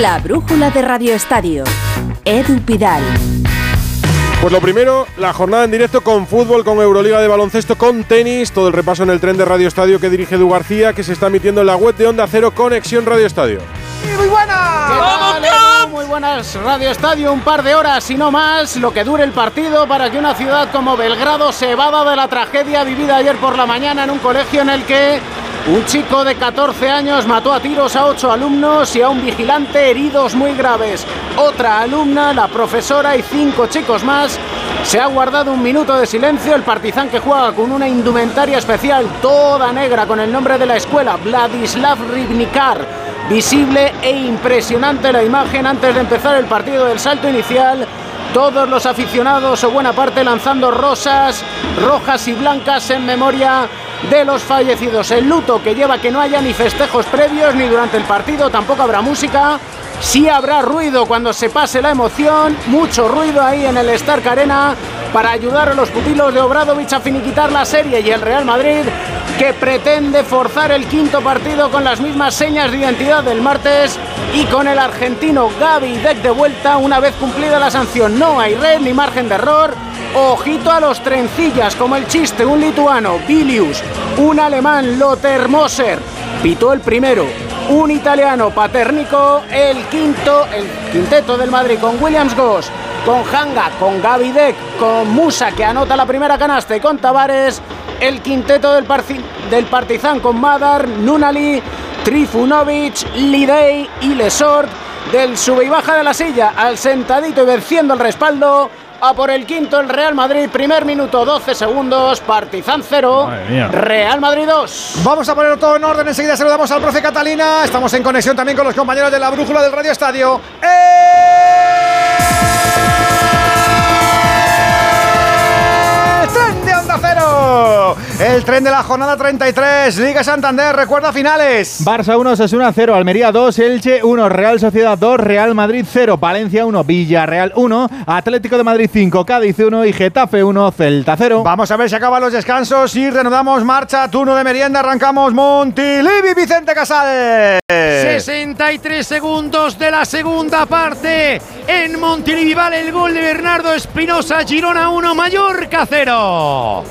La brújula de Radio Estadio. Edu Pidal. Pues lo primero, la jornada en directo con fútbol, con Euroliga de baloncesto, con tenis. Todo el repaso en el tren de Radio Estadio que dirige Edu García, que se está emitiendo en la web de Onda Cero, Conexión Radio Estadio. ¡Muy buenas! ¡Vamos, Edu! Muy buenas, Radio Estadio. Un par de horas, si no más, lo que dure el partido para que una ciudad como Belgrado se evada de la tragedia vivida ayer por la mañana en un colegio en el que un chico de 14 años mató a tiros a 8 alumnos y a un vigilante, heridos muy graves. Otra alumna, la profesora y 5 chicos más. Se ha guardado un minuto de silencio. El Partizan, que juega con una indumentaria especial toda negra con el nombre de la escuela, Vladislav Rivnikar. Visible e impresionante la imagen antes de empezar el partido del salto inicial. Todos los aficionados o buena parte lanzando rosas, rojas y blancas en memoria de los fallecidos. El luto que lleva que no haya ni festejos previos ni durante el partido, tampoco habrá música. Sí habrá ruido cuando se pase la emoción, mucho ruido ahí en el Stark Arena para ayudar a los pupilos de Obradovich a finiquitar la serie, y el Real Madrid, que pretende forzar el quinto partido con las mismas señas de identidad del martes y con el argentino Gaby Deck de vuelta una vez cumplida la sanción. No hay red ni margen de error. Ojito a los trencillas, como el chiste, un lituano, Vilius, un alemán, Lothar Moser, pitó el primero, un italiano, Paternico, el quinteto del Madrid con Williams Goss, con Hanga, con Gaby Deck, con Musa, que anota la primera canasta, y con Tavares, el quinteto del Partizan con Madar, Nunali, Trifunovic, Lidei y Lesort, del sube y baja de la silla al sentadito y venciendo el respaldo. A por el quinto el Real Madrid, primer minuto, 12 segundos, Partizan 0, Real Madrid 2. Vamos a ponerlo todo en orden, enseguida saludamos al profe Catalina, estamos en conexión también con los compañeros de la brújula del Radio Estadio. El tren de la jornada 33, Liga Santander, recuerda finales. Barça 1, Osasuna 0, Almería 2, Elche 1, Real Sociedad 2, Real Madrid 0, Valencia 1, Villarreal 1, Atlético de Madrid 5, Cádiz 1 y Getafe 1, Celta 0. Vamos a ver si acaban los descansos y reanudamos marcha, turno de merienda, arrancamos Montilivi, Vicente Casal. 63 segundos de la segunda parte, en Montilivi vale el gol de Bernardo Espinosa, Girona 1, Mallorca 0.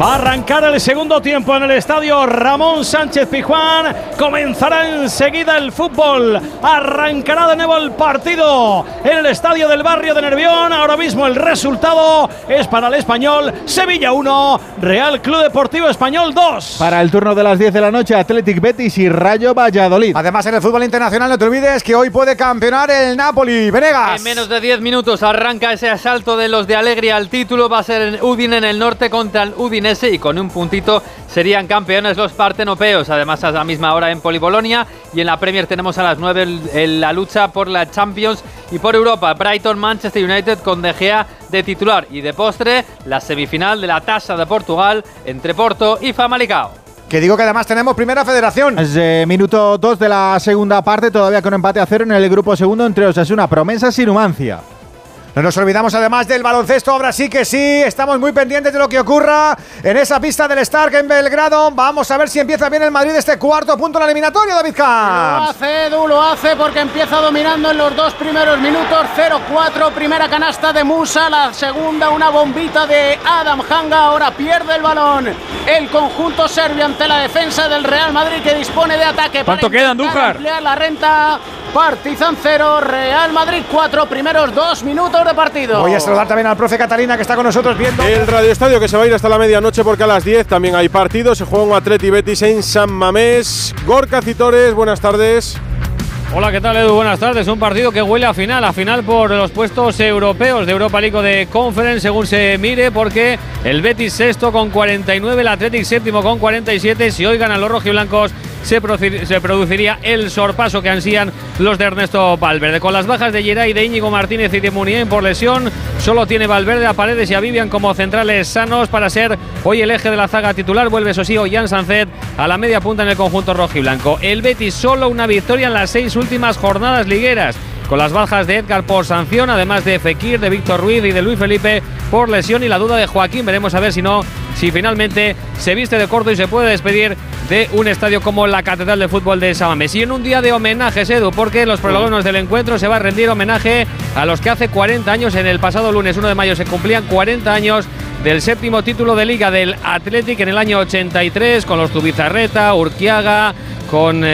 Va a arrancar el segundo tiempo en el estadio Ramón Sánchez Pizjuán. Comenzará enseguida el fútbol. Arrancará de nuevo el partido en el estadio del barrio de Nervión. Ahora mismo el resultado es para el Español. Sevilla 1, Real Club Deportivo Español 2. Para el turno de las 10 de la noche, Athletic Betis y Rayo Valladolid. Además, en el fútbol internacional, no te olvides que hoy puede campeonar el Napoli. Venegas. En menos de 10 minutos arranca ese asalto de los de Alegría al título. Va a ser en Udine, en el norte, contra el Udine, y con un puntito serían campeones los partenopeos. Además, a la misma hora en Poli-Bolonia, y en la Premier tenemos a las 9 la lucha por la Champions y por Europa. Brighton, Manchester United con De Gea de titular, y de postre la semifinal de la Taza de Portugal entre Porto y Famalicão. Que digo que además tenemos primera federación. Es minuto 2 de la segunda parte, todavía con empate a 0 en el grupo segundo entre Osasuna, Promesas y Numancia. No nos olvidamos además del baloncesto, ahora sí que sí, estamos muy pendientes de lo que ocurra en esa pista del Stark en Belgrado. Vamos a ver si empieza bien el Madrid este cuarto punto en la eliminatoria, David Camps. Lo hace, Edu, lo hace, porque empieza dominando en los dos primeros minutos. 0-4, primera canasta de Musa, la segunda una bombita de Adam Hanga, ahora pierde el balón el conjunto serbio ante la defensa del Real Madrid, que dispone de ataque. ¿Cuánto queda, Andújar? Ampliar la renta. Partizan 0, Real Madrid 4, primeros 2 minutos de partido. Voy a saludar también al profe Catalina, que está con nosotros viendo el Radio Estadio, que se va a ir hasta la medianoche, porque a las 10 también hay partido. Se juega un Atleti Betis en San Mamés. Gorka Citores, buenas tardes. Hola, ¿qué tal, Edu? Buenas tardes. Un partido que huele a final por los puestos europeos de Europa League o de Conference, según se mire, porque el Betis sexto con 49, el Athletic séptimo con 47. Si hoy ganan los rojiblancos, se produciría el sorpaso que ansían los de Ernesto Valverde. Con las bajas de Geray, de Íñigo Martínez y de Muniain por lesión, solo tiene Valverde a Paredes y a Vivian como centrales sanos para ser hoy el eje de la zaga titular. Vuelve, eso sí, Ollán Sancet a la media punta en el conjunto rojiblanco. El Betis solo una victoria en las 6 últimas jornadas ligueras, con las bajas de Edgar por sanción, además de Fekir, de Víctor Ruiz y de Luis Felipe por lesión, y la duda de Joaquín. Veremos a ver si finalmente se viste de corto y se puede despedir de un estadio como la Catedral de Fútbol de San Mamés. Y en un día de homenajes, Edu, porque en los protagonistas del encuentro se va a rendir homenaje a los que hace 40 años, en el pasado lunes 1 de mayo, se cumplían 40 años del séptimo título de Liga del Athletic en el año 83, con los Zubizarreta, Urquiaga, con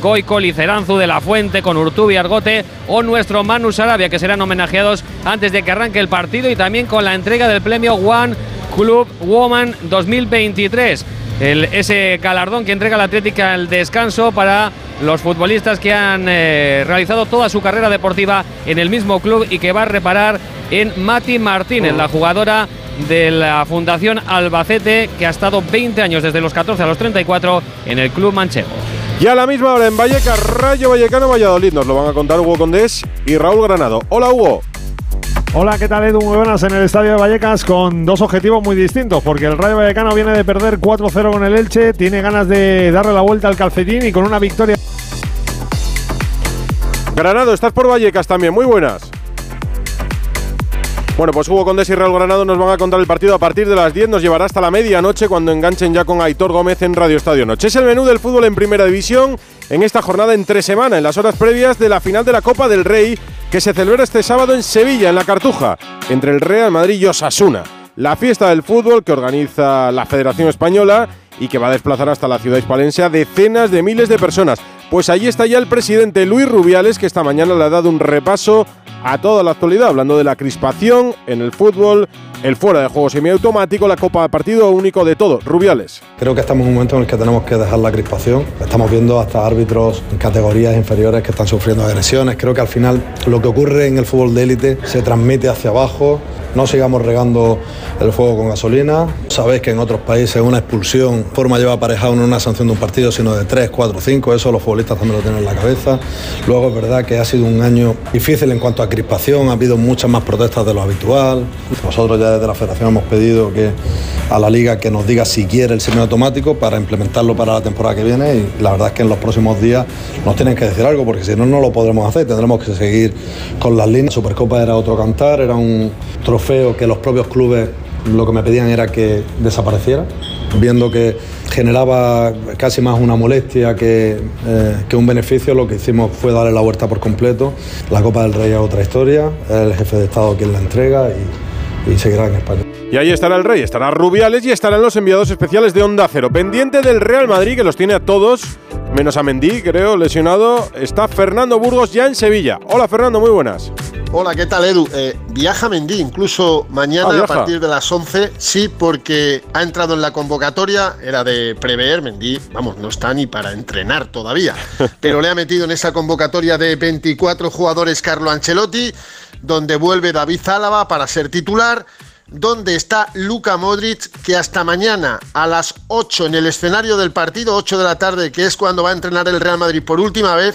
Goico, Liceranzu, De La Fuente, con Urtubi, Argote o nuestro Manu Sarabia, que serán homenajeados antes de que arranque el partido, y también con la entrega del premio One Club Woman 2023. Ese galardón que entrega la Atlética al descanso para los futbolistas que han realizado toda su carrera deportiva en el mismo club y que va a reparar en Mati Martínez, la jugadora de la Fundación Albacete, que ha estado 20 años, desde los 14 a los 34, en el club manchego. Y a la misma hora en Vallecas, Rayo Vallecano, Valladolid. Nos lo van a contar Hugo Condés y Raúl Granado. Hola, Hugo. Hola, ¿qué tal, Edu? Muy buenas. En el estadio de Vallecas con dos objetivos muy distintos, porque el Rayo Vallecano viene de perder 4-0 con el Elche, tiene ganas de darle la vuelta al calcetín y con una victoria. Granado, estás por Vallecas también, muy buenas. Bueno, pues Hugo Condés y Raúl Granado nos van a contar el partido a partir de las 10, nos llevará hasta la medianoche cuando enganchen ya con Aitor Gómez en Radio Estadio Noche. Es el menú del fútbol en Primera División en esta jornada entre semana, en las horas previas de la final de la Copa del Rey, que se celebra este sábado en Sevilla, en La Cartuja, entre el Real Madrid y Osasuna. La fiesta del fútbol que organiza la Federación Española y que va a desplazar hasta la ciudad hispalense a decenas de miles de personas. Pues allí está ya el presidente Luis Rubiales, que esta mañana le ha dado un repaso a toda la actualidad, hablando de la crispación en el fútbol, el fuera de juego semiautomático, la Copa de Partido Único, de todo. Rubiales. Creo que estamos en un momento en el que tenemos que dejar la crispación. Estamos viendo hasta árbitros en categorías inferiores que están sufriendo agresiones. Creo que al final lo que ocurre en el fútbol de élite se transmite hacia abajo. No sigamos regando el fuego con gasolina. Sabéis que en otros países una expulsión forma lleva aparejado no una sanción de un partido, sino de 3, 4, 5. Eso los futbolistas también lo tienen en la cabeza. Luego es verdad que ha sido un año difícil en cuanto a crispación. Ha habido muchas más protestas de lo habitual. Nosotros ya desde la Federación hemos pedido que a la Liga que nos diga si quiere el semiautomático para implementarlo para la temporada que viene, y la verdad es que en los próximos días nos tienen que decir algo, porque si no, no lo podremos hacer. Tendremos que seguir con las líneas. Supercopa era otro cantar, era un trofeo que los propios clubes lo que me pedían era que desapareciera, viendo que generaba casi más una molestia que un beneficio. Lo que hicimos fue darle la vuelta por completo. La Copa del Rey es otra historia, es el jefe de Estado quien la entrega y seguirá en España. Y ahí estará el Rey, estará Rubiales y estarán los enviados especiales de Onda Cero. Pendiente del Real Madrid, que los tiene a todos, menos a Mendy, creo, lesionado, está Fernando Burgos ya en Sevilla. Hola, Fernando, muy buenas. Hola, ¿qué tal, Edu? Viaja Mendy, incluso mañana a partir de las 11, sí, porque ha entrado en la convocatoria, era de prever. Mendy, vamos, no está ni para entrenar todavía, pero le ha metido en esa convocatoria de 24 jugadores Carlo Ancelotti, donde vuelve David Zálava para ser titular, donde está Luka Modric, que hasta mañana a las 8 en el escenario del partido, 8 de la tarde, que es cuando va a entrenar el Real Madrid por última vez,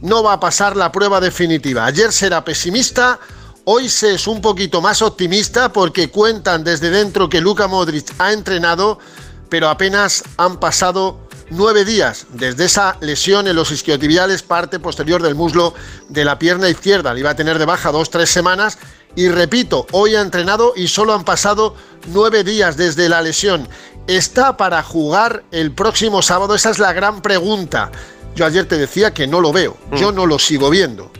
no va a pasar la prueba definitiva. Ayer será pesimista, hoy se es un poquito más optimista, porque cuentan desde dentro que Luka Modric ha entrenado, pero apenas han pasado 9 días desde esa lesión en los isquiotibiales, parte posterior del muslo de la pierna izquierda. Le iba a tener de baja 2-3 semanas y, repito, hoy ha entrenado y solo han pasado 9 días desde la lesión. ¿Está para jugar el próximo sábado? Esa es la gran pregunta. Yo ayer te decía que no lo veo, yo no lo sigo viendo,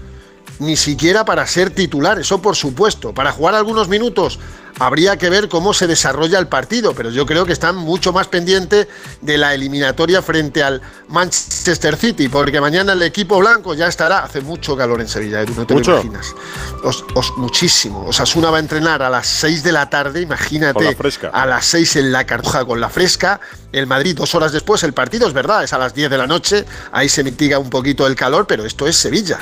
ni siquiera para ser titular, eso por supuesto. Para jugar algunos minutos habría que ver cómo se desarrolla el partido, pero yo creo que están mucho más pendientes de la eliminatoria frente al Manchester City, porque mañana el equipo blanco ya estará. Hace mucho calor en Sevilla, Edu, no te lo imaginas. Muchísimo. Osasuna va a entrenar a las 6 de la tarde, imagínate, a las 6 en La Cartuja con la fresca. El Madrid 2 horas después, el partido es verdad, es a las 10 de la noche, ahí se mitiga un poquito el calor, pero esto es Sevilla.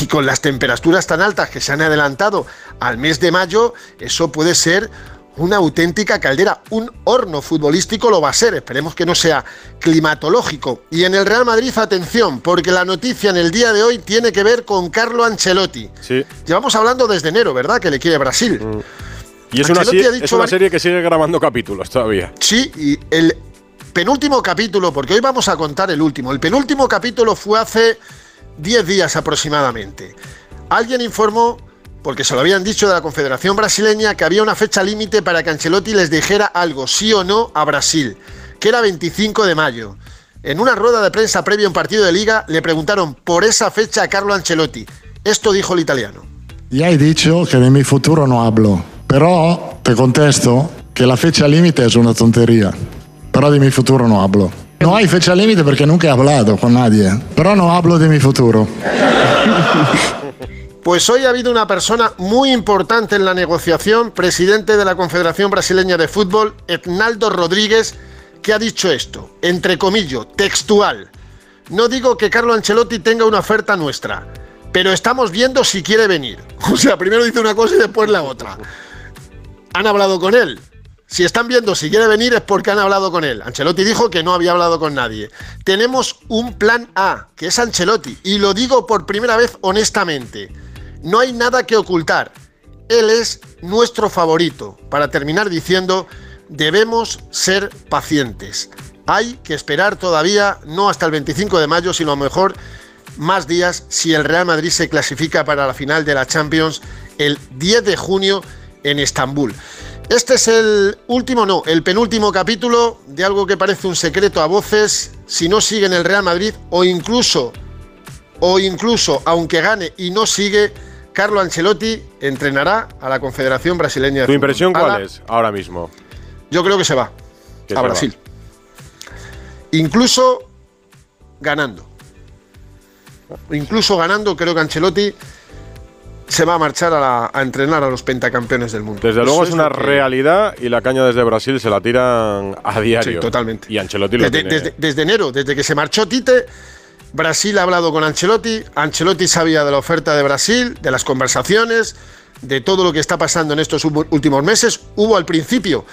Y con las temperaturas tan altas que se han adelantado al mes de mayo, eso puede ser una auténtica caldera, un horno futbolístico lo va a ser. Esperemos que no sea climatológico. Y en el Real Madrid, atención, porque la noticia en el día de hoy tiene que ver con Carlo Ancelotti. Sí. Llevamos hablando desde enero, ¿verdad?, que le quiere Brasil. Y es una serie que sigue grabando capítulos todavía. Sí, y el penúltimo capítulo, porque hoy vamos a contar el último. El penúltimo capítulo fue hace 10 días aproximadamente. Alguien informó, porque se lo habían dicho de la Confederación Brasileña, que había una fecha límite para que Ancelotti les dijera algo, sí o no, a Brasil, que era 25 de mayo. En una rueda de prensa previo a un partido de Liga, le preguntaron por esa fecha a Carlo Ancelotti. Esto dijo el italiano. Ya he dicho que de mi futuro no hablo, pero te contesto que la fecha límite es una tontería, pero de mi futuro no hablo. No hay fecha límite porque nunca he hablado con nadie, pero no hablo de mi futuro. Pues hoy ha habido una persona muy importante en la negociación, presidente de la Confederación Brasileña de Fútbol, Etnaldo Rodríguez, que ha dicho esto, entre comillas, textual. No digo que Carlo Ancelotti tenga una oferta nuestra, pero estamos viendo si quiere venir. O sea, primero dice una cosa y después la otra. Han hablado con él. Si están viendo si quiere venir es porque han hablado con él. Ancelotti dijo que no había hablado con nadie. Tenemos un plan A, que es Ancelotti, y lo digo por primera vez honestamente. No hay nada que ocultar. Él es nuestro favorito. Para terminar diciendo... Debemos ser pacientes. Hay que esperar todavía, no hasta el 25 de mayo, sino a lo mejor más días, si el Real Madrid se clasifica para la final de la Champions el 10 de junio en Estambul. Este es el último, no, el penúltimo capítulo de algo que parece un secreto a voces. Si no sigue en el Real Madrid o incluso aunque gane y no sigue, Carlo Ancelotti entrenará a la Confederación Brasileña de Fútbol. ¿Tu impresión cuál es ahora mismo? Yo creo que se va a Brasil. Incluso ganando. Incluso ganando, creo que Ancelotti se va a marchar a entrenar a los pentacampeones del mundo. Desde luego es una realidad y la caña desde Brasil se la tiran a diario. Sí, totalmente. Y Ancelotti lo tiene. Desde enero, desde que se marchó Tite, Brasil ha hablado con Ancelotti. Ancelotti sabía de la oferta de Brasil, de las conversaciones, de todo lo que está pasando en estos últimos meses. Hubo al principio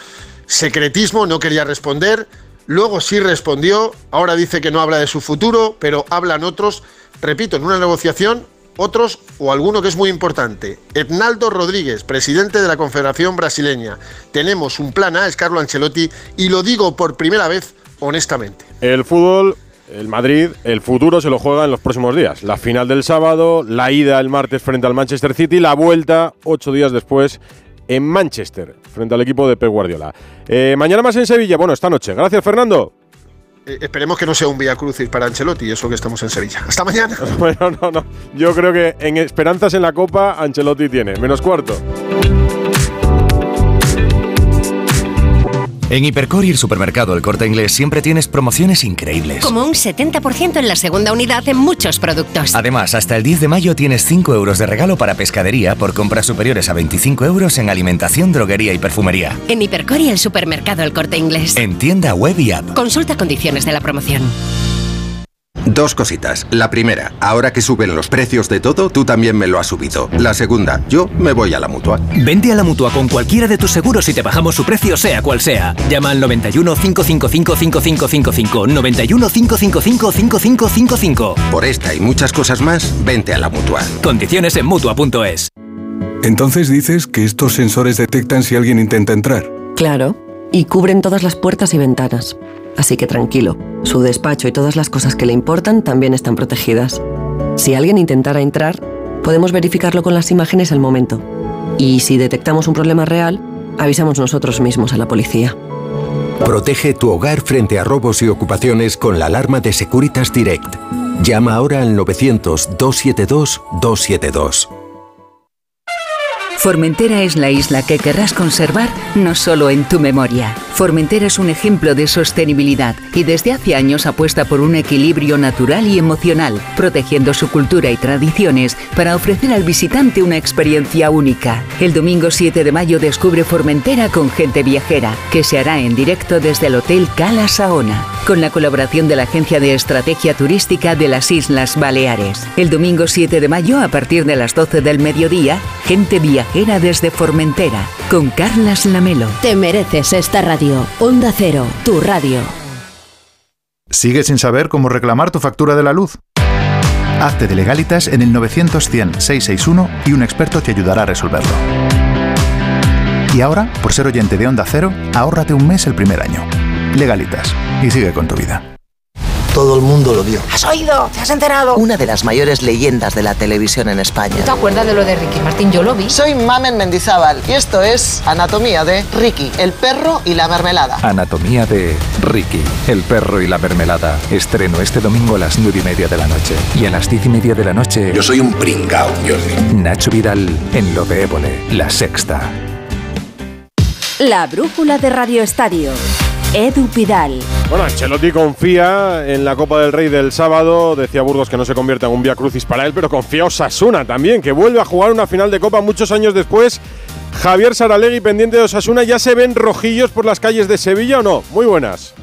secretismo, no quería responder, luego sí respondió, ahora dice que no habla de su futuro, pero hablan otros, repito, en una negociación, otros o alguno que es muy importante. Etnaldo Rodríguez, presidente de la Confederación Brasileña. Tenemos un plan A, es Carlo Ancelotti, y lo digo por primera vez honestamente. El fútbol, el Madrid, el futuro se lo juega en los próximos días. La final del sábado, la ida el martes frente al Manchester City, la vuelta 8 días después en Manchester, frente al equipo de Pep Guardiola. Mañana más en Sevilla, bueno, esta noche. Gracias, Fernando. Esperemos que no sea un viacrucis para Ancelotti, eso que estamos en Sevilla. Hasta mañana. Bueno, no. Yo creo que en esperanzas en la Copa Ancelotti tiene. -4. En Hipercor y el supermercado El Corte Inglés siempre tienes promociones increíbles. Como un 70% en la segunda unidad en muchos productos. Además, hasta el 10 de mayo tienes 5 euros de regalo para pescadería por compras superiores a 25 euros en alimentación, droguería y perfumería. En Hipercor y el supermercado El Corte Inglés. En tienda, web y app. Consulta condiciones de la promoción. Dos cositas. La primera, ahora que suben los precios de todo, tú también me lo has subido. La segunda, yo me voy a la Mutua. Vente a la Mutua con cualquiera de tus seguros y te bajamos su precio, sea cual sea. Llama al 91 555 5555, 91 555 5555. Por esta y muchas cosas más, vente a la Mutua. Condiciones en Mutua.es. Entonces dices que estos sensores detectan si alguien intenta entrar. Claro, y cubren todas las puertas y ventanas. Así que tranquilo, su despacho y todas las cosas que le importan también están protegidas. Si alguien intentara entrar, podemos verificarlo con las imágenes al momento. Y si detectamos un problema real, avisamos nosotros mismos a la policía. Protege tu hogar frente a robos y ocupaciones con la alarma de Securitas Direct. Llama ahora al 900-272-272. Formentera es la isla que querrás conservar, no solo en tu memoria. Formentera es un ejemplo de sostenibilidad y desde hace años apuesta por un equilibrio natural y emocional, protegiendo su cultura y tradiciones para ofrecer al visitante una experiencia única. El domingo 7 de mayo descubre Formentera con Gente Viajera, que se hará en directo desde el Hotel Cala Saona, con la colaboración de la Agencia de Estrategia Turística de las Islas Baleares. El domingo 7 de mayo, a partir de las 12 del mediodía, Gente Viajera desde Formentera, con Carlas Lamelo. Te mereces esta radio. Onda Cero, tu radio. ¿Sigues sin saber cómo reclamar tu factura de la luz? Hazte de Legalitas en el 900-100-661 y un experto te ayudará a resolverlo. Y ahora, por ser oyente de Onda Cero, ahórrate un mes el primer año. Legalitas, y sigue con tu vida. Todo el mundo lo vio. ¿Has oído? ¿Te has enterado? Una de las mayores leyendas de la televisión en España. ¿Te acuerdas de lo de Ricky Martín? Yo lo vi. Soy Mamen Mendizábal y esto es Anatomía de Ricky, el perro y la mermelada. Anatomía de Ricky, el perro y la mermelada. Estreno este domingo a las 9:30 de la noche. Y a las 10:30 de la noche... Yo soy un pringao, Jordi. Nacho Vidal en Lo de Évole, La Sexta. La brújula de Radio Estadio. Edu Pidal. Bueno, Ancelotti confía en la Copa del Rey del sábado. Decía Burgos que no se convierta en un vía crucis para él, pero confía Osasuna también, que vuelve a jugar una final de Copa muchos años después. Javier Saralegui pendiente de Osasuna. ¿Ya se ven rojillos por las calles de Sevilla o no? Muy buenas.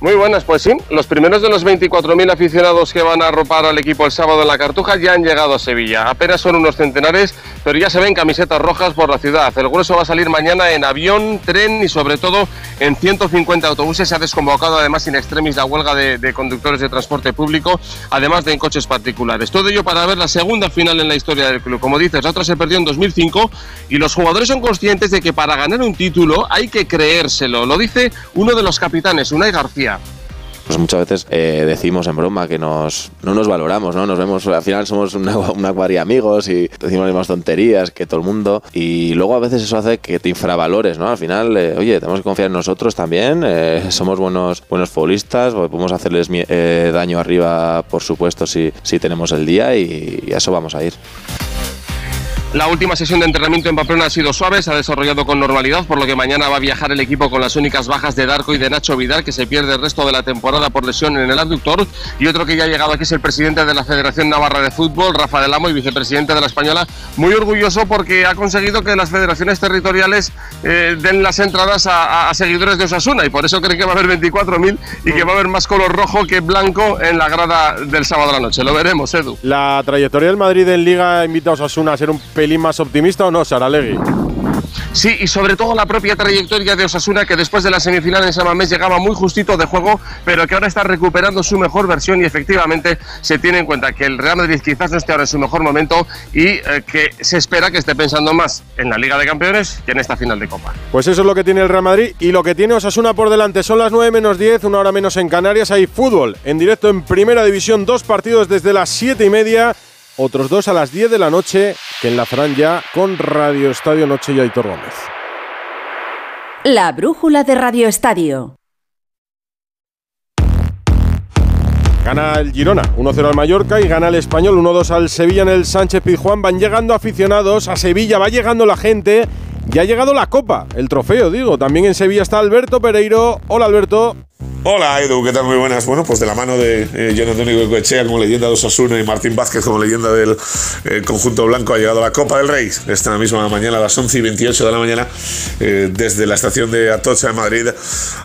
Muy buenas, pues sí. Los primeros de los 24.000 aficionados que van a arropar al equipo el sábado en La Cartuja ya han llegado a Sevilla. Apenas son unos centenares, pero ya se ven camisetas rojas por la ciudad. El grueso va a salir mañana en avión, tren y sobre todo en 150 autobuses. Se ha desconvocado además in extremis la huelga de conductores de transporte público, además de en coches particulares. Todo ello para ver la segunda final en la historia del club. Como dices, la otra se perdió en 2005 y los jugadores son conscientes de que para ganar un título hay que creérselo. Lo dice uno de los capitanes, Unai García. Pues muchas veces decimos en broma que no nos valoramos, ¿no? Nos vemos, al final somos una cuadrilla de amigos y decimos las mismas tonterías que todo el mundo. Y luego a veces eso hace que te infravalores, ¿no? Al final, oye, tenemos que confiar en nosotros también. Somos buenos futbolistas, podemos hacerles daño arriba, por supuesto, si tenemos el día y a eso vamos a ir. La última sesión de entrenamiento en Pamplona ha sido suave, se ha desarrollado con normalidad, por lo que mañana va a viajar el equipo con las únicas bajas de Darko y de Nacho Vidal, que se pierde el resto de la temporada por lesión en el abductor. Y otro que ya ha llegado aquí es el presidente de la Federación Navarra de Fútbol, Rafa del Amo, y vicepresidente de la Española, muy orgulloso porque ha conseguido que las federaciones territoriales den las entradas a seguidores de Osasuna, y por eso cree que va a haber 24.000 y que va a haber más color rojo que blanco en la grada del sábado a la noche. Lo veremos, Edu. La trayectoria del Madrid en Liga invita a Osasuna a ser un pelín más optimista, ¿o no, Saralegui? Sí, y sobre todo la propia trayectoria de Osasuna, que después de la semifinal en San Mamés llegaba muy justito de juego, pero que ahora está recuperando su mejor versión y efectivamente se tiene en cuenta que el Real Madrid quizás no esté ahora en su mejor momento y que se espera que esté pensando más en la Liga de Campeones que en esta final de Copa. Pues eso es lo que tiene el Real Madrid y lo que tiene Osasuna por delante. Son las 9:10, una hora menos en Canarias. Hay fútbol en directo en Primera División, 2 partidos desde las 7:30. Otros 2 a las 10 de la noche, que enlazarán ya con Radio Estadio Noche y Aitor Gómez. La brújula de Radio Estadio. Gana el Girona 1-0 al Mallorca y gana el Español 1-2 al Sevilla en el Sánchez Pizjuán. Van llegando aficionados a Sevilla, va llegando la gente. Ya ha llegado la Copa, el trofeo, digo. También en Sevilla está Alberto Pereiro. Hola, Alberto. Hola, Edu, ¿qué tal? Muy buenas. Bueno, pues de la mano de Jon Antonio Goicoechea como leyenda de Osasuna y Martín Vázquez como leyenda del conjunto blanco ha llegado a la Copa del Rey. Esta misma mañana, a las 11:28 de la mañana, desde la estación de Atocha en Madrid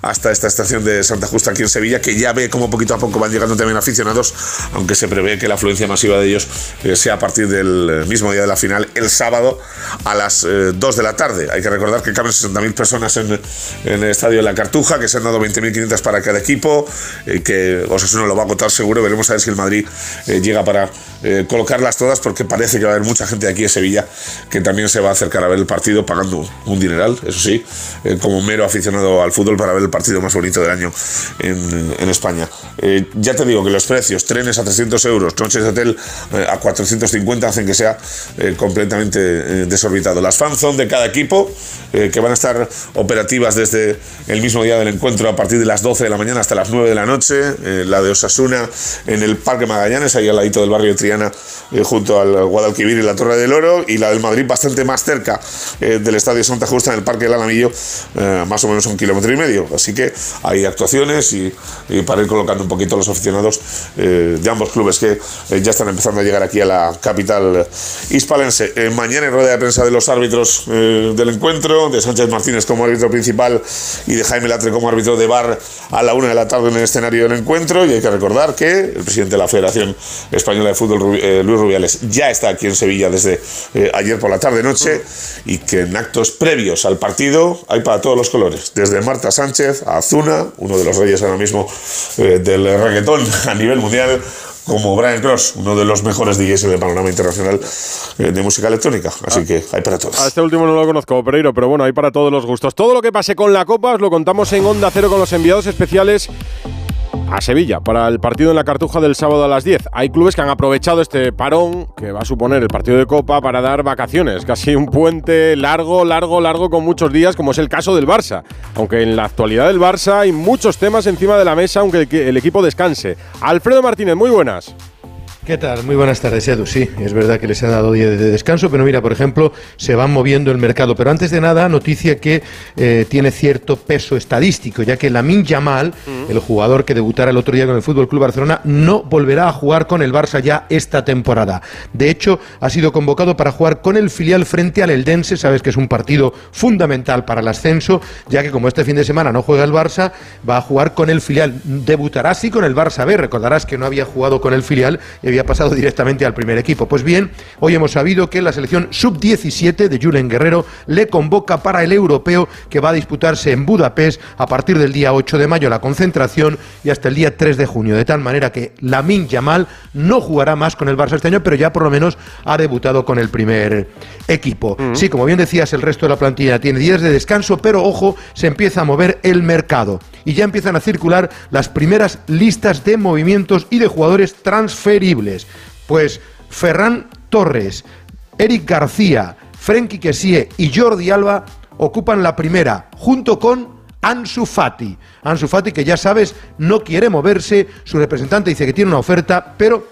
hasta esta estación de Santa Justa aquí en Sevilla, que ya ve cómo poquito a poco van llegando también aficionados, aunque se prevé que la afluencia masiva de ellos sea a partir del mismo día de la final, el sábado a las 2 de la tarde. Hay que recordar que caben 60.000 personas en el estadio de La Cartuja, que se han dado 20.500 para cada equipo, que Osasuna lo va a agotar seguro. Veremos a ver si el Madrid llega para colocarlas todas, porque parece que va a haber mucha gente de aquí de Sevilla que también se va a acercar a ver el partido pagando un dineral, eso sí, como mero aficionado al fútbol, para ver el partido más bonito del año en España. Ya te digo que los precios, trenes a 300 euros, noches de hotel a 450, hacen que sea completamente desorbitado. Las fanzone de cada equipo, que van a estar operativas desde el mismo día del encuentro a partir de las 12 de la mañana hasta las 9 de la noche, la de Osasuna en el Parque Magallanes, ahí al ladito del barrio de Triana, junto al Guadalquivir y la Torre del Oro, y la del Madrid bastante más cerca del Estadio Santa Justa, en el Parque del Alamillo, más o menos 1,5 kilómetros. Así que hay actuaciones y para ir colocando un poquito los aficionados de ambos clubes que ya están empezando a llegar aquí a la capital hispalense. Mañana en rueda de prensa de los árbitros del encuentro, de Sánchez Martínez como árbitro principal y de Jaime Latre como árbitro de VAR, a la 1 de la tarde en el escenario del encuentro. Y hay que recordar que el presidente de la Federación Española de Fútbol, Luis Rubiales, ya está aquí en Sevilla desde ayer por la tarde-noche, y que en actos previos al partido hay para todos los colores, desde Marta Sánchez a Azuna, uno de los reyes ahora mismo del reggaetón a nivel mundial, como Brian Cross, uno de los mejores DJs en el panorama internacional de música electrónica. Así que hay para todos. A este último no lo conozco, Pereiro, pero bueno, hay para todos los gustos. Todo lo que pase con la Copa os lo contamos en Onda Cero con los enviados especiales a Sevilla para el partido en La Cartuja del sábado a las 10. Hay clubes que han aprovechado este parón que va a suponer el partido de Copa para dar vacaciones, casi un puente largo con muchos días, como es el caso del Barça. Aunque en la actualidad del Barça hay muchos temas encima de la mesa, aunque el equipo descanse. Alfredo Martínez, muy buenas. ¿Qué tal? Muy buenas tardes, Edu. Sí, es verdad que les han dado día de descanso, pero mira, por ejemplo, se van moviendo el mercado. Pero antes de nada, noticia que tiene cierto peso estadístico, ya que Lamine Yamal, el jugador que debutara el otro día con el FC Barcelona, no volverá a jugar con el Barça ya esta temporada. De hecho, ha sido convocado para jugar con el filial frente al Eldense. Sabes que es un partido fundamental para el ascenso, ya que como este fin de semana no juega el Barça, va a jugar con el filial. Debutará sí con el Barça B. Recordarás que no había jugado con el filial y había pasado directamente al primer equipo. Pues bien, hoy hemos sabido que la selección sub-17 de Julen Guerrero le convoca para el europeo que va a disputarse en Budapest a partir del día 8 de mayo la concentración y hasta el día 3 de junio, de tal manera que Lamine Yamal no jugará más con el Barça este año, pero ya por lo menos ha debutado con el primer equipo. Sí, como bien decías, el resto de la plantilla tiene días de descanso, pero ojo, se empieza a mover el mercado y ya empiezan a circular las primeras listas de movimientos y de jugadores transferibles. Pues Ferran Torres, Eric García, Frenkie Kessie y Jordi Alba ocupan la primera, junto con Ansu Fati. Ansu Fati, que ya sabes, no quiere moverse, su representante dice que tiene una oferta, pero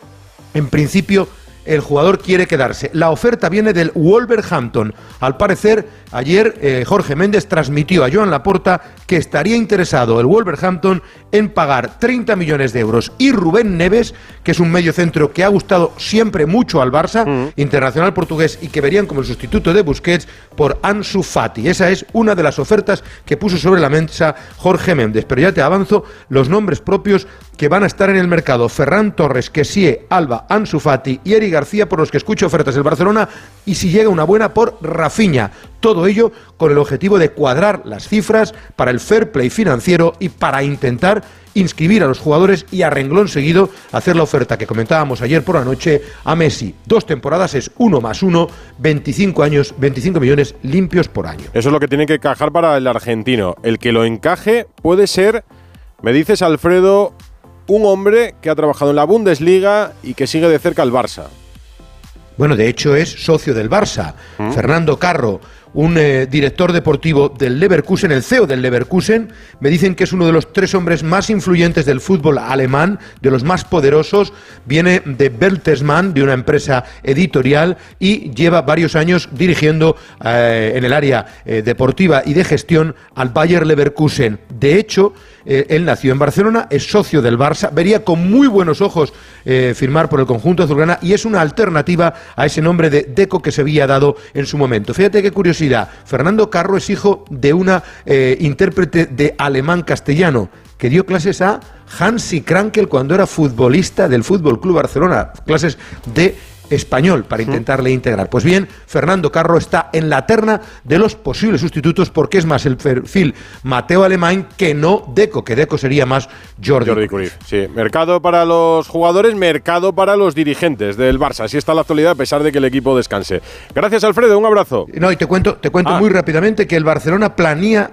en principio el jugador quiere quedarse. La oferta viene del Wolverhampton. Al parecer, ayer Jorge Méndez transmitió a Joan Laporta que estaría interesado el Wolverhampton en pagar 30 millones de euros. Y Rubén Neves, que es un mediocentro que ha gustado siempre mucho al Barça, internacional portugués, y que verían como el sustituto de Busquets, por Ansu Fati. Esa es una de las ofertas que puso sobre la mesa Jorge Méndez. Pero ya te avanzo los nombres propios que van a estar en el mercado: Ferran Torres, Kessie, Alba, Ansu Fati y Eric García, por los que escucho ofertas del Barcelona, y si llega una buena, por Rafinha. Todo ello con el objetivo de cuadrar las cifras para el fair play financiero y para intentar inscribir a los jugadores y a renglón seguido hacer la oferta que comentábamos ayer por la noche a Messi. 2 temporadas es 1+1, 25 años, 25 millones limpios por año. Eso es lo que tiene que encajar para el argentino. El que lo encaje puede ser, me dices, Alfredo, un hombre que ha trabajado en la Bundesliga y que sigue de cerca al Barça. Bueno, de hecho es socio del Barça. Fernando Carro, un director deportivo del Leverkusen, el CEO del Leverkusen, me dicen que es uno de los 3 hombres más influyentes del fútbol alemán, de los más poderosos. Viene de Bertelsmann, de una empresa editorial, y lleva varios años dirigiendo en el área deportiva y de gestión al Bayer Leverkusen. De hecho, él nació en Barcelona, es socio del Barça, vería con muy buenos ojos firmar por el conjunto azulgrana y es una alternativa a ese nombre de Deco que se había dado en su momento. Fíjate qué curioso. Fernando Carro es hijo de una intérprete de alemán castellano que dio clases a Hansi Krankel cuando era futbolista del Fútbol Club Barcelona, clases de español para intentarle integrar. Pues bien, Fernando Carro está en la terna de los posibles sustitutos porque es más el perfil Mateo Alemán que no Deco, que Deco sería más Jordi Cruyff. Sí, mercado para los jugadores, mercado para los dirigentes del Barça. Así está la actualidad a pesar de que el equipo descanse. Gracias, Alfredo, un abrazo. No, y te cuento muy rápidamente que el Barcelona planea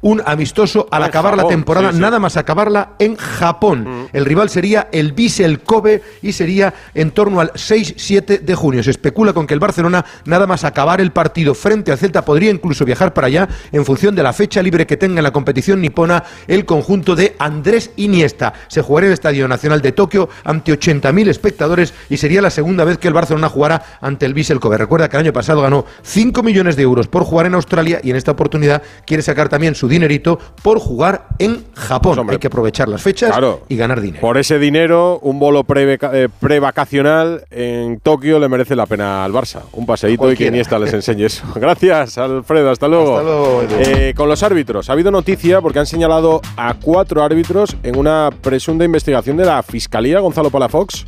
un amistoso al acabar Japón, la temporada, sí. Nada más acabarla en Japón. El rival sería el Vissel Kobe y sería en torno al 6-7 de junio. Se especula con que el Barcelona, nada más acabar el partido frente al Celta, podría incluso viajar para allá en función de la fecha libre que tenga en la competición nipona el conjunto de Andrés Iniesta. Se jugará en el Estadio Nacional de Tokio ante 80.000 espectadores y sería la segunda vez que el Barcelona jugara ante el Vissel Kobe. Recuerda que el año pasado ganó 5 millones de euros por jugar en Australia y en esta oportunidad quiere sacar también su dinerito por jugar en Japón. Pues hombre, hay que aprovechar las fechas, claro, y ganar dinero. Por ese dinero, un bolo prevacacional en Tokio le merece la pena al Barça. Un paseíto y que Iniesta les enseñe eso. Gracias, Alfredo. Hasta luego. Hasta luego. Con los árbitros. Ha habido noticia porque han señalado a 4 árbitros en una presunta investigación de la Fiscalía, Gonzalo Palafox.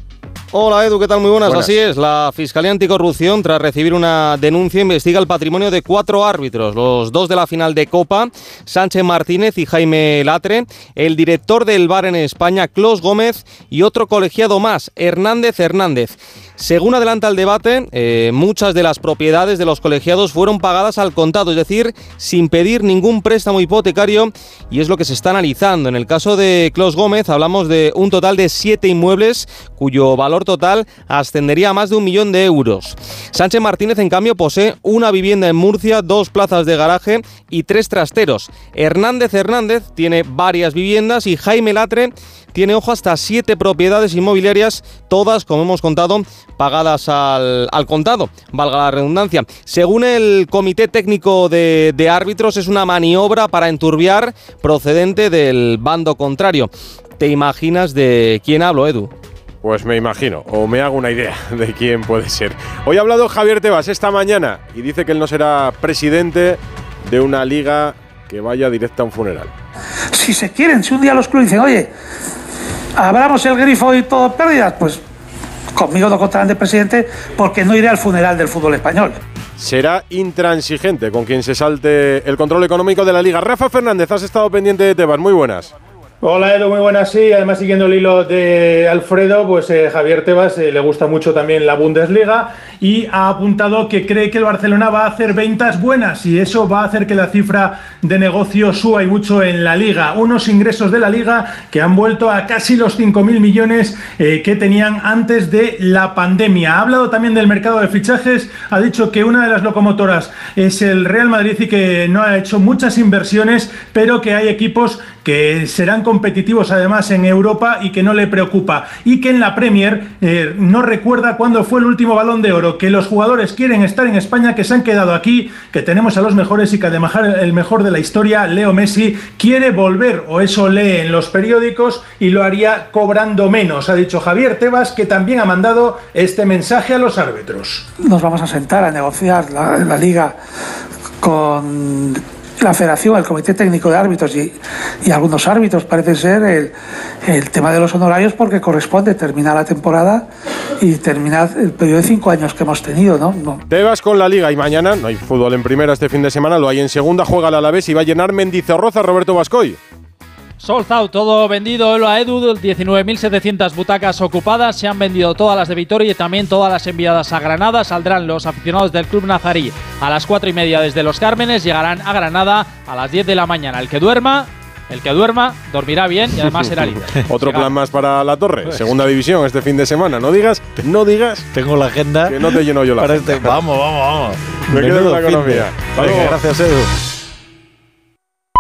Hola Edu, ¿qué tal? Muy buenas. Así es, la Fiscalía Anticorrupción, tras recibir una denuncia, investiga el patrimonio de 4 árbitros, los 2 de la final de Copa, Sánchez Martínez y Jaime Latre, el director del VAR en España, Clos Gómez, y otro colegiado más, Hernández. Según adelanta el debate, muchas de las propiedades de los colegiados fueron pagadas al contado, es decir, sin pedir ningún préstamo hipotecario, y es lo que se está analizando. En el caso de Clos Gómez hablamos de un total de 7 inmuebles, cuyo valor total ascendería a más de 1 millón de euros. Sánchez Martínez, en cambio, posee una vivienda en Murcia, 2 plazas de garaje y 3 trasteros. Hernández tiene varias viviendas y Jaime Latre tiene, ojo, hasta 7 propiedades inmobiliarias, todas, como hemos contado, pagadas al contado, valga la redundancia. Según el Comité Técnico de Árbitros, es una maniobra para enturbiar procedente del bando contrario. ¿Te imaginas de quién hablo, Edu? Pues me imagino, o me hago una idea de quién puede ser. Hoy ha hablado Javier Tebas esta mañana y dice que él no será presidente de una liga que vaya directa a un funeral. Si se quieren, si un día los clubes dicen, oye, abramos el grifo y todo pérdidas, pues conmigo no contarán de presidente porque no iré al funeral del fútbol español. Será intransigente con quien se salte el control económico de la liga. Rafa Fernández, has estado pendiente de Tebas, muy buenas. Hola Edu, muy buenas. Sí, además siguiendo el hilo de Alfredo, pues Javier Tebas le gusta mucho también la Bundesliga y ha apuntado que cree que el Barcelona va a hacer ventas buenas y eso va a hacer que la cifra de negocio suba y mucho en la Liga. Unos ingresos de la Liga que han vuelto a casi los 5.000 millones que tenían antes de la pandemia. Ha hablado también del mercado de fichajes, ha dicho que una de las locomotoras es el Real Madrid y que no ha hecho muchas inversiones, pero que hay equipos que serán competitivos además en Europa y que no le preocupa, y que en la Premier no recuerda cuándo fue el último Balón de Oro, que los jugadores quieren estar en España, que se han quedado aquí, que tenemos a los mejores y que además el mejor de la historia, Leo Messi, quiere volver, o eso lee en los periódicos, y lo haría cobrando menos, ha dicho Javier Tebas, que también ha mandado este mensaje a los árbitros. Nos vamos a sentar a negociar la liga con la Federación, el Comité Técnico de Árbitros y algunos árbitros, parece ser el tema de los honorarios, porque corresponde terminar la temporada y terminar el periodo de 5 años que hemos tenido, ¿no? Tebas con la Liga, y mañana no hay fútbol en primera este fin de semana, lo hay en segunda, juega el Alavés y va a llenar Mendizorroza, Roberto Bascoy. Sold out, todo vendido, a Edu, 19.700 butacas ocupadas, se han vendido todas las de Vitoria y también todas las enviadas a Granada. Saldrán los aficionados del Club Nazarí a las 4:30 desde Los Cármenes, llegarán a Granada a las 10 de la mañana. El que duerma, dormirá bien y además será libre. Otro plan más para la Torre, segunda división este fin de semana. No digas. Tengo la agenda. Que no te lleno yo la agenda. Vamos. Me quedo en la economía. Vale, gracias, Edu.